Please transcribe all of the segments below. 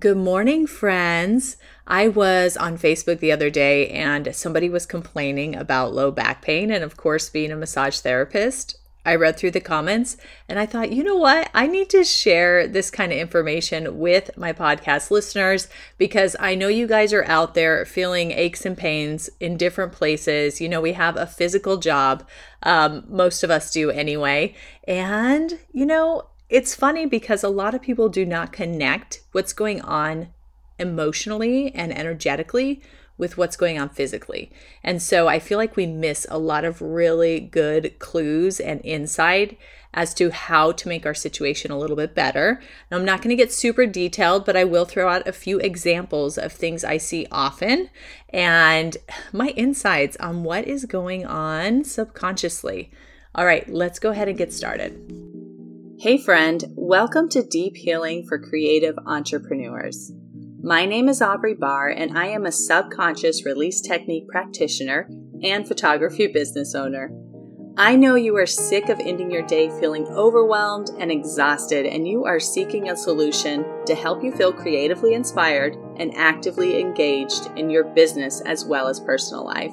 Good morning, friends. I was on Facebook the other day and somebody was complaining about low back pain. And of course, being a massage therapist, I read through the comments and I thought, you know what? I need to share this kind of information with my podcast listeners because I know you guys are out there feeling aches and pains in different places. You know, we have a physical job. Most of us do anyway. And, you know, it's funny because a lot of people do not connect what's going on emotionally and energetically with what's going on physically. And so I feel like we miss a lot of really good clues and insight as to how to make our situation a little bit better. Now, I'm not going to get super detailed, but I will throw out a few examples of things I see often and my insights on what is going on subconsciously. All right, let's go ahead and get started. Hey friend, welcome to Deep Healing for Creative Entrepreneurs. My name is Aubrey Barr and I am a subconscious release technique practitioner and photography business owner. I know you are sick of ending your day feeling overwhelmed and exhausted, and you are seeking a solution to help you feel creatively inspired and actively engaged in your business as well as personal life.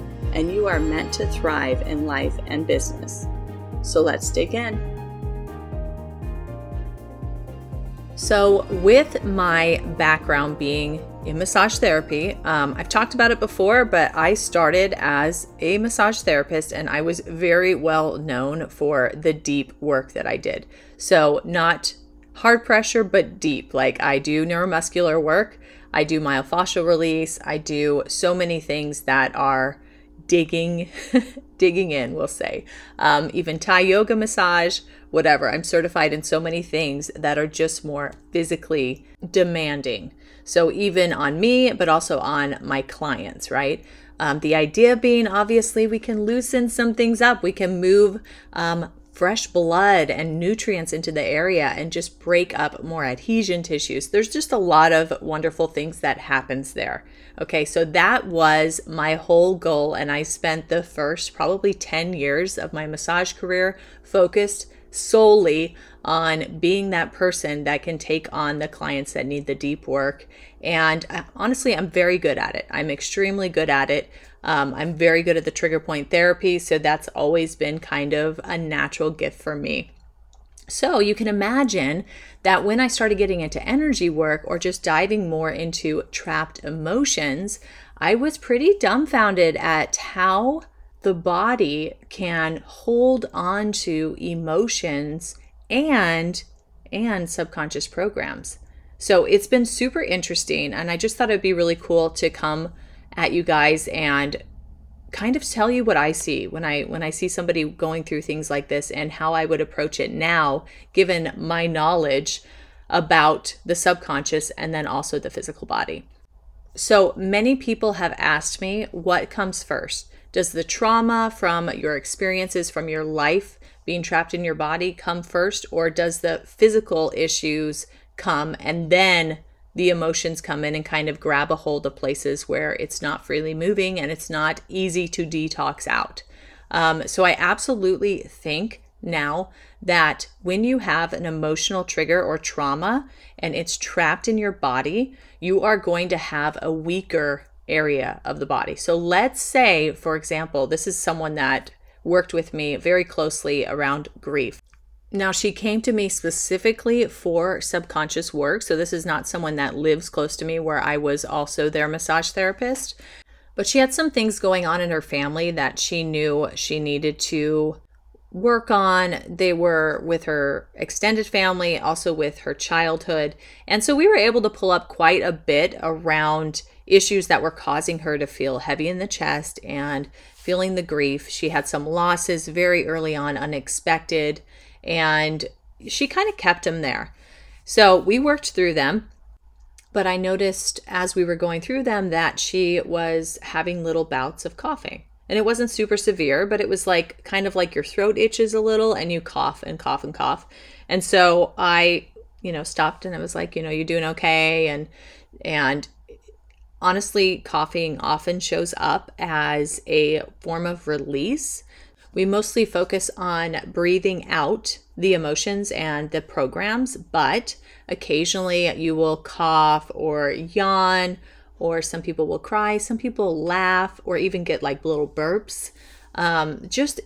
And you are meant to thrive in life and business. So let's dig in. So with my background being in massage therapy, I've talked about it before, but I started as a massage therapist and I was very well known for the deep work that I did. So not hard pressure, but deep. Like I do neuromuscular work, I do myofascial release, I do so many things that are digging in, we'll say. Even Thai yoga massage, whatever. I'm certified in so many things that are just more physically demanding. So even on me, but also on my clients, right? The idea being, obviously, we can loosen some things up. We can move fresh blood and nutrients into the area and just break up more adhesion tissues. There's just a lot of wonderful things that happens there. Okay, so that was my whole goal, and I spent the first probably 10 years of my massage career focused solely on being that person that can take on the clients that need the deep work. And honestly, I'm very good at it. I'm extremely good at it. I'm very good at the trigger point therapy, so that's always been kind of a natural gift for me. So you can imagine that when I started getting into energy work or just diving more into trapped emotions, I was pretty dumbfounded at how the body can hold on to emotions and subconscious programs. So it's been super interesting, and I just thought it'd be really cool to come at you guys and kind of tell you what I see when I see somebody going through things like this and how I would approach it now, given my knowledge about the subconscious and then also the physical body. So many people have asked me, what comes first? Does the trauma from your experiences, from your life being trapped in your body come first, or does the physical issues come and then the emotions come in and kind of grab a hold of places where it's not freely moving and it's not easy to detox out? So I absolutely think now that when you have an emotional trigger or trauma and it's trapped in your body, you are going to have a weaker area of the body. So let's say, for example, this is someone that worked with me very closely around grief. Now, she came to me specifically for subconscious work. So this is not someone that lives close to me where I was also their massage therapist, but she had some things going on in her family that she knew she needed to work on. They were with her extended family, also with her childhood. And so we were able to pull up quite a bit around issues that were causing her to feel heavy in the chest and feeling the grief. She had some losses very early on, unexpected, and she kind of kept them there. So we worked through them. But I noticed as we were going through them that she was having little bouts of coughing. And it wasn't super severe, but it was like kind of like your throat itches a little and you cough and cough and cough. And so I, stopped and I was like, you doing okay? And honestly, coughing often shows up as a form of release. We mostly focus on breathing out the emotions and the programs, but occasionally you will cough or yawn, or some people will cry, some people laugh, or even get like little burps.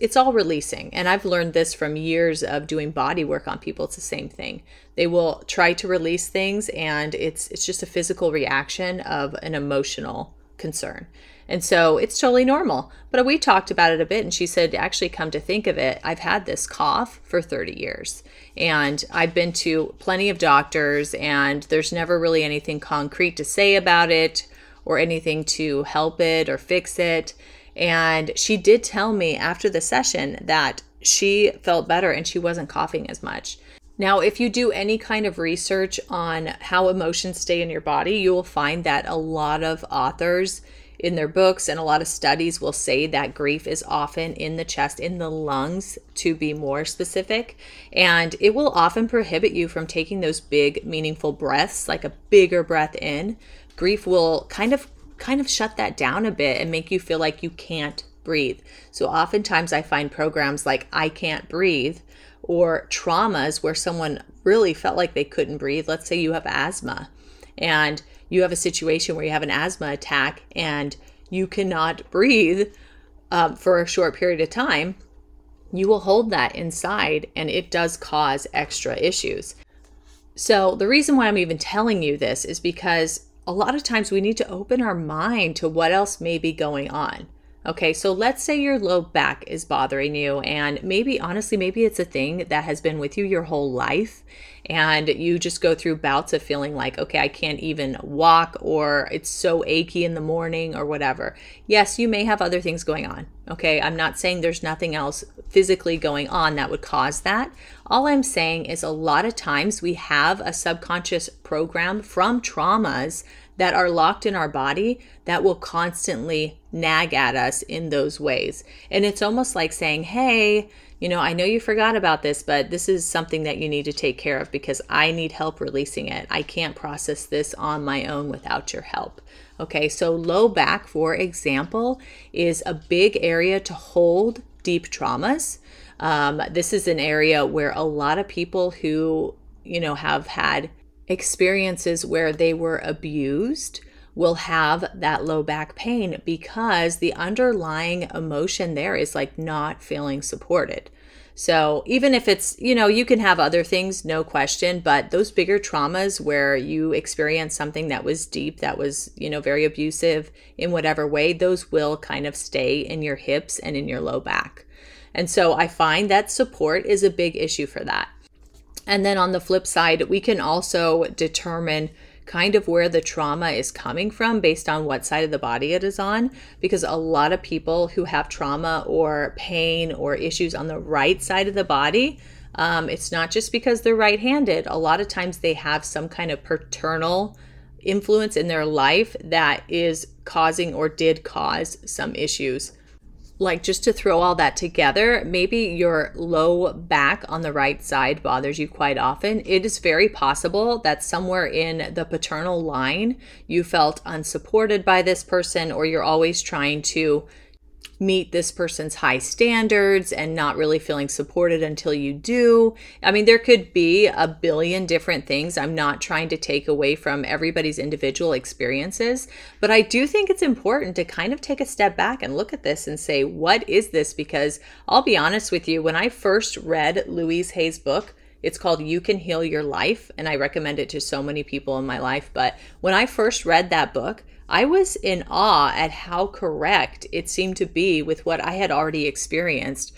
It's all releasing. And I've learned this from years of doing body work on people. It's the same thing. They will try to release things, and it's just a physical reaction of an emotional concern. And so it's totally normal. But we talked about it a bit, and she said, actually, come to think of it, I've had this cough for 30 years. And I've been to plenty of doctors, and there's never really anything concrete to say about it or anything to help it or fix it. And she did tell me after the session that she felt better and she wasn't coughing as much. Now, if you do any kind of research on how emotions stay in your body, you will find that a lot of authors in their books and a lot of studies will say that grief is often in the chest, in the lungs, to be more specific. And it will often prohibit you from taking those big, meaningful breaths, like a bigger breath in. Grief will kind of shut that down a bit and make you feel like you can't breathe. So oftentimes I find programs like I can't breathe, or traumas where someone really felt like they couldn't breathe. Let's say you have asthma and you have a situation where you have an asthma attack and you cannot breathe for a short period of time. You will hold that inside, and it does cause extra issues. So the reason why I'm even telling you this is because a lot of times we need to open our mind to what else may be going on. Okay, so let's say your low back is bothering you, and maybe it's a thing that has been with you your whole life, and you just go through bouts of feeling like, okay, I can't even walk, or it's so achy in the morning, or whatever. Yes, you may have other things going on. Okay, I'm not saying there's nothing else physically going on that would cause that. All I'm saying is a lot of times we have a subconscious program from traumas that are locked in our body that will constantly nag at us in those ways. And it's almost like saying, hey, I know you forgot about this, but this is something that you need to take care of because I need help releasing it. I can't process this on my own without your help. Okay, so low back, for example, is a big area to hold deep traumas. This is an area where a lot of people who, have had experiences where they were abused will have that low back pain because the underlying emotion there is like not feeling supported. So even if it's, you can have other things, no question, but those bigger traumas where you experience something that was deep, that was, very abusive in whatever way, those will kind of stay in your hips and in your low back. And so I find that support is a big issue for that. And then on the flip side, we can also determine kind of where the trauma is coming from based on what side of the body it is on, because a lot of people who have trauma or pain or issues on the right side of the body, it's not just because they're right-handed. A lot of times they have some kind of paternal influence in their life that is causing or did cause some issues. Like, just to throw all that together, maybe your low back on the right side bothers you quite often. It is very possible that somewhere in the paternal line, you felt unsupported by this person, or you're always trying to meet this person's high standards and not really feeling supported until you do. I mean, there could be a billion different things. I'm not trying to take away from everybody's individual experiences, but I do think it's important to kind of take a step back and look at this and say, what is this? Because I'll be honest with you, when I first read Louise Hay's book, it's called You Can Heal Your Life, and I recommend it to so many people in my life. But when I first read that book, I was in awe at how correct it seemed to be with what I had already experienced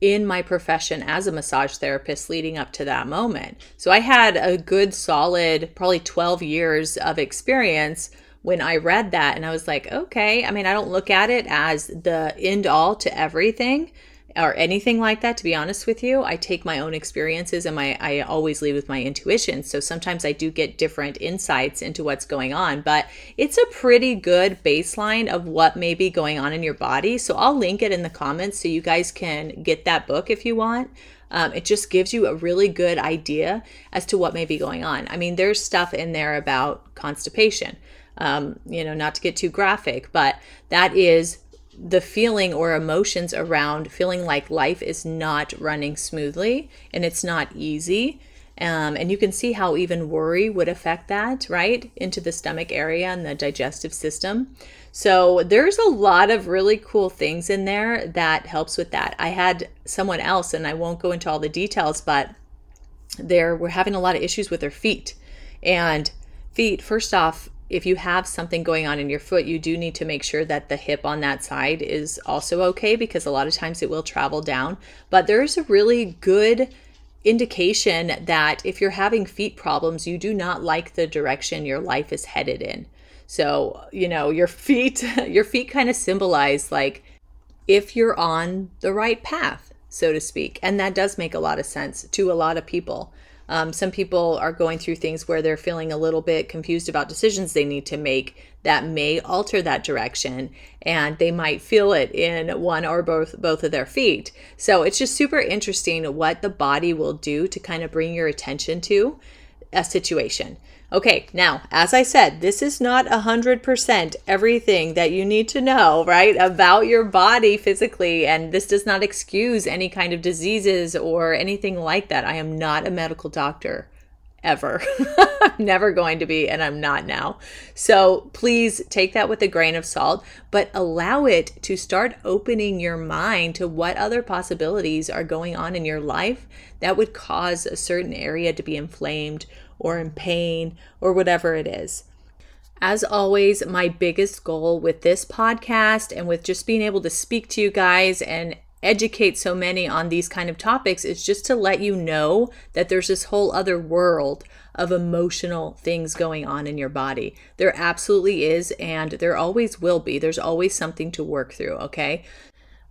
in my profession as a massage therapist leading up to that moment. So I had a good solid, probably 12 years of experience when I read that. And I was like, okay, I mean, I don't look at it as the end all to everything. or anything like that, to be honest with you. I take my own experiences and I always lead with my intuition. So sometimes I do get different insights into what's going on, but it's a pretty good baseline of what may be going on in your body. So I'll link it in the comments so you guys can get that book if you want. It just gives you a really good idea as to what may be going on. I mean, there's stuff in there about constipation, not to get too graphic, but that is the feeling or emotions around feeling like life is not running smoothly and it's not easy. And you can see how even worry would affect that, right? Into the stomach area and the digestive system. So there's a lot of really cool things in there that helps with that. I had someone else, and I won't go into all the details, but they were having a lot of issues with their feet. And feet, first off, if you have something going on in your foot, you do need to make sure that the hip on that side is also okay, because a lot of times it will travel down. But there's a really good indication that if you're having feet problems, you do not like the direction your life is headed in. So, your feet kind of symbolize like if you're on the right path, so to speak. And that does make a lot of sense to a lot of people. Some people are going through things where they're feeling a little bit confused about decisions they need to make that may alter that direction, and they might feel it in one or both of their feet. So it's just super interesting what the body will do to kind of bring your attention to a situation. Okay, now, as I said, this is not 100% everything that you need to know, right, about your body physically, and this does not excuse any kind of diseases or anything like that. I am not a medical doctor, ever. I'm never going to be, and I'm not now. So please take that with a grain of salt, but allow it to start opening your mind to what other possibilities are going on in your life that would cause a certain area to be inflamed or in pain or whatever it is. As always, my biggest goal with this podcast and with just being able to speak to you guys and educate so many on these kind of topics is just to let you know that there's this whole other world of emotional things going on in your body. There absolutely is, and there always will be. There's always something to work through, okay?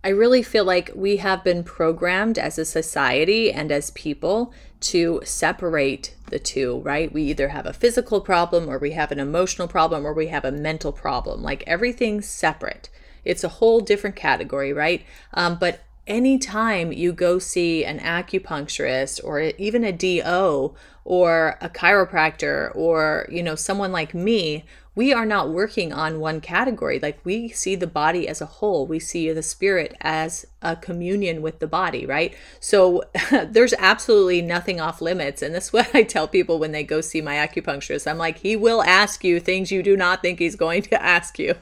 I really feel like we have been programmed as a society and as people to separate the two, right? We either have a physical problem, or we have an emotional problem, or we have a mental problem. Like, everything's separate. It's a whole different category, right? But anytime you go see an acupuncturist or even a DO or a chiropractor or, someone like me, we are not working on one category. Like, we see the body as a whole. We see the spirit as a communion with the body, right? So there's absolutely nothing off limits. And that's what I tell people when they go see my acupuncturist. I'm like, he will ask you things you do not think he's going to ask you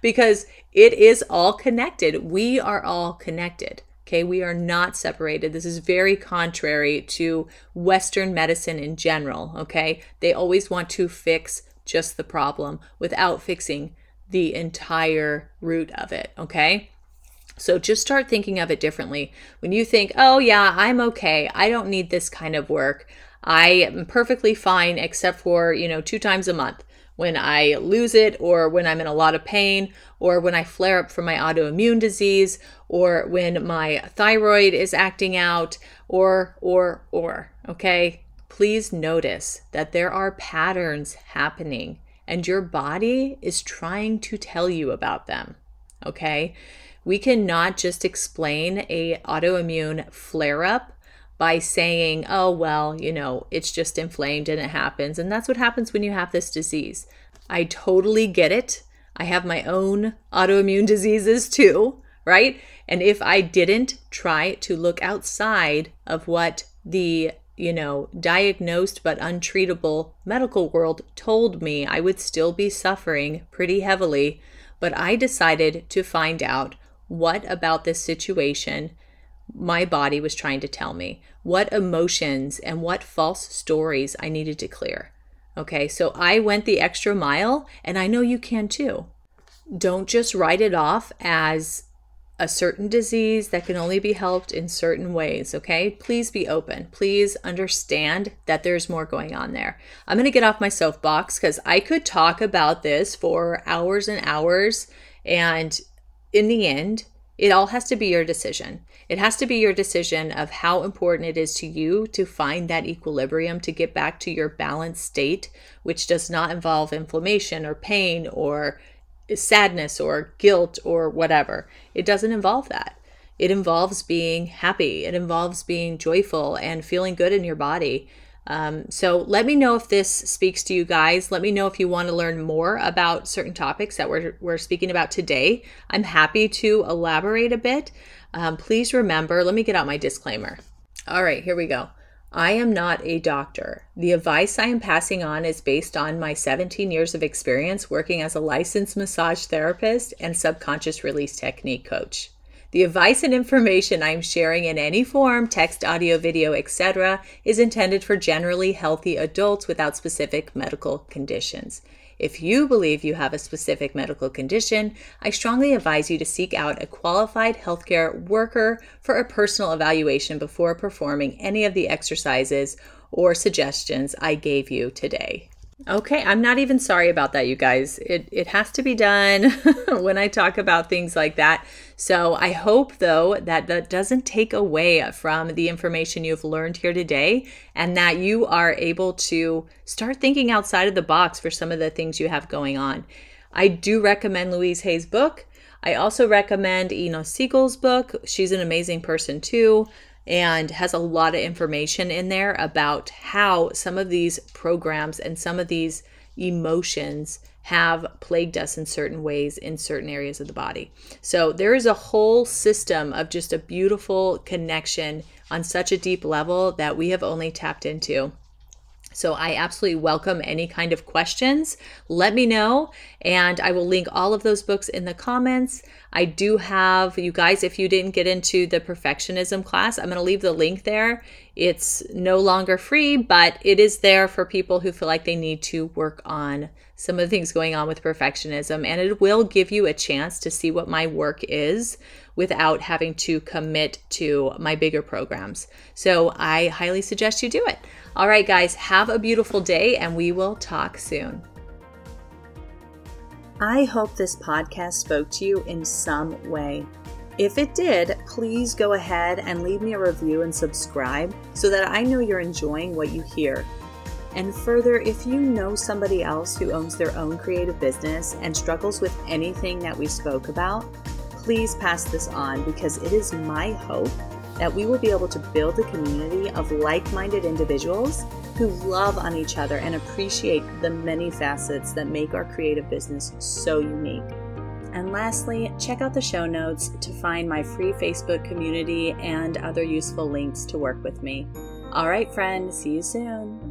because it is all connected. We are all connected. Okay, we are not separated. This is very contrary to Western medicine in general, okay? They always want to fix just the problem without fixing the entire root of it, okay? So just start thinking of it differently. When you think, oh yeah, I'm okay, I don't need this kind of work, I am perfectly fine except for, 2 times a month. When I lose it, or when I'm in a lot of pain, or when I flare up from my autoimmune disease, or when my thyroid is acting out, or, okay? Please notice that there are patterns happening and your body is trying to tell you about them, okay? We cannot just explain a autoimmune flare-up by saying, oh, well, it's just inflamed and it happens. And that's what happens when you have this disease. I totally get it. I have my own autoimmune diseases too, right? And if I didn't try to look outside of what the, diagnosed but untreatable medical world told me, I would still be suffering pretty heavily. But I decided to find out what about this situation my body was trying to tell me, what emotions and what false stories I needed to clear. Okay, so I went the extra mile, and I know you can too. Don't just write it off as a certain disease that can only be helped in certain ways, okay? Please be open. Please understand that there's more going on there. I'm going to get off my soapbox because I could talk about this for hours and hours, and in the end, It all has to be your decision. It has to be your decision of how important it is to you to find that equilibrium, to get back to your balanced state, which does not involve inflammation or pain or sadness or guilt or whatever. It doesn't involve that. It involves being happy. It involves being joyful and feeling good in your body. So let me know if this speaks to you guys. Let me know if you want to learn more about certain topics that we're speaking about today. I'm happy to elaborate a bit. Please remember, let me get out my disclaimer. All right, here we go. I am not a doctor. The advice I am passing on is based on my 17 years of experience working as a licensed massage therapist and subconscious release technique coach. The advice and information I am sharing in any form, text, audio, video, etc., is intended for generally healthy adults without specific medical conditions. If you believe you have a specific medical condition, I strongly advise you to seek out a qualified healthcare worker for a personal evaluation before performing any of the exercises or suggestions I gave you today. Okay, I'm not even sorry about that, you guys. It has to be done when I talk about things like that. So I hope, though, that doesn't take away from the information you've learned here today and that you are able to start thinking outside of the box for some of the things you have going on. I do recommend Louise Hay's book. I also recommend Eno Siegel's book. She's an amazing person, too, and has a lot of information in there about how some of these programs and some of these emotions have plagued us in certain ways in certain areas of the body. So there is a whole system of just a beautiful connection on such a deep level that we have only tapped into. So I absolutely welcome any kind of questions. Let me know, and I will link all of those books in the comments. I do have, you guys, if you didn't get into the perfectionism class, I'm going to leave the link there. It's no longer free, but it is there for people who feel like they need to work on some of the things going on with perfectionism, and it will give you a chance to see what my work is without having to commit to my bigger programs. So I highly suggest you do it. All right, guys, have a beautiful day, and we will talk soon. I hope this podcast spoke to you in some way. If it did, please go ahead and leave me a review and subscribe so that I know you're enjoying what you hear. And further, if you know somebody else who owns their own creative business and struggles with anything that we spoke about, please pass this on, because it is my hope that we will be able to build a community of like-minded individuals who love on each other and appreciate the many facets that make our creative business so unique. And lastly, check out the show notes to find my free Facebook community and other useful links to work with me. All right, friend, see you soon.